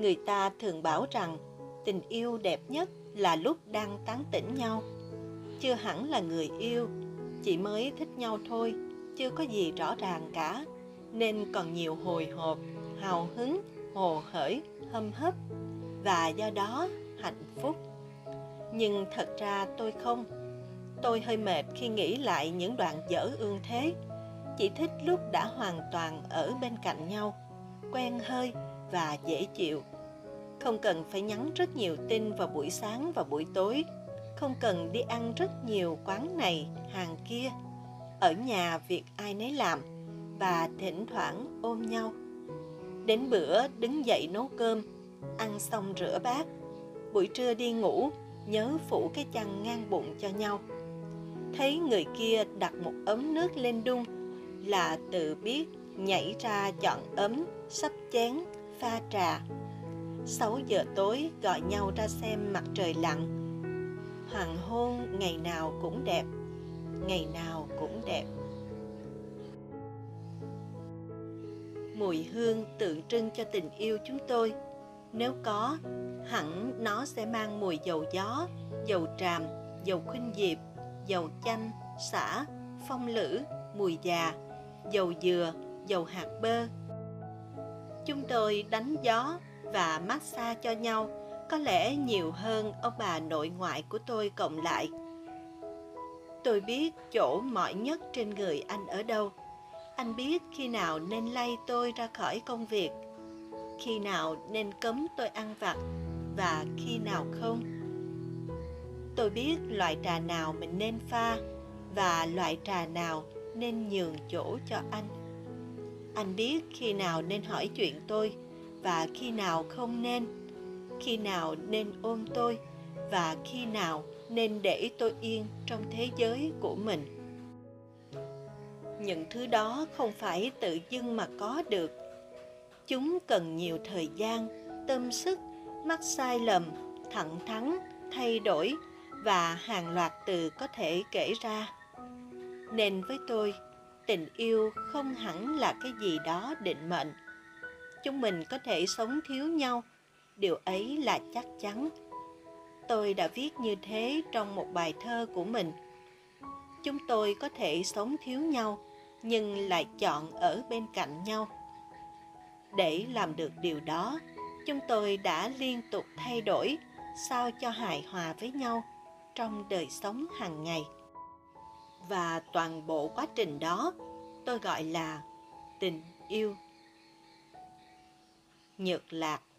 Người ta thường bảo rằng tình yêu đẹp nhất là lúc đang tán tỉnh nhau. Chưa hẳn là người yêu, chỉ mới thích nhau thôi, chưa có gì rõ ràng cả, nên còn nhiều hồi hộp, hào hứng, hồ hởi, hâm hấp, và do đó hạnh phúc. Nhưng thật ra tôi không. Tôi hơi mệt khi nghĩ lại những đoạn dở ương thế. Chỉ thích lúc đã hoàn toàn ở bên cạnh nhau, quen hơi và dễ chịu. Không cần phải nhắn rất nhiều tin vào buổi sáng và buổi tối. Không cần đi ăn rất nhiều quán này, hàng kia. Ở nhà việc ai nấy làm, và thỉnh thoảng ôm nhau. Đến bữa đứng dậy nấu cơm, ăn xong rửa bát. Buổi trưa đi ngủ, nhớ phủ cái chăn ngang bụng cho nhau. Thấy người kia đặt một ấm nước lên đun là tự biết nhảy ra chọn ấm, sắp chén, pha trà. 6 giờ tối gọi nhau ra xem mặt trời lặn. Hoàng hôn ngày nào cũng đẹp, ngày nào cũng đẹp. Mùi hương tượng trưng cho tình yêu chúng tôi. Nếu có, hẳn nó sẽ mang mùi dầu gió, dầu tràm, dầu khuynh diệp, dầu chanh, sả, phong lữ, mùi già, dầu dừa, dầu hạt bơ. Chúng tôi đánh gió và massage cho nhau, có lẽ nhiều hơn ông bà nội ngoại của tôi cộng lại. Tôi biết chỗ mỏi nhất trên người anh ở đâu. Anh biết khi nào nên lay tôi ra khỏi công việc, khi nào nên cấm tôi ăn vặt và khi nào không. Tôi biết loại trà nào mình nên pha và loại trà nào nên nhường chỗ cho anh. Anh biết khi nào nên hỏi chuyện tôi và khi nào không nên, khi nào nên ôm tôi và khi nào nên để tôi yên trong thế giới của mình. Những thứ đó không phải tự dưng mà có được. Chúng cần nhiều thời gian, tâm sức, mắc sai lầm, thẳng thắn, thay đổi và hàng loạt từ có thể kể ra. Nên với tôi, tình yêu không hẳn là cái gì đó định mệnh. Chúng mình có thể sống thiếu nhau, điều ấy là chắc chắn. Tôi đã viết như thế trong một bài thơ của mình. Chúng tôi có thể sống thiếu nhau, nhưng lại chọn ở bên cạnh nhau. Để làm được điều đó, chúng tôi đã liên tục thay đổi sao cho hài hòa với nhau trong đời sống hàng ngày. Và toàn bộ quá trình đó tôi gọi là tình yêu. Nhược Lạc.